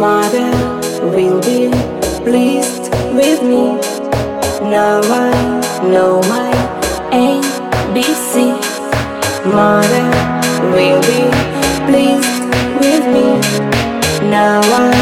mother will be pleased with me. Now I know my ABC. Mother will be pleased with me. Now I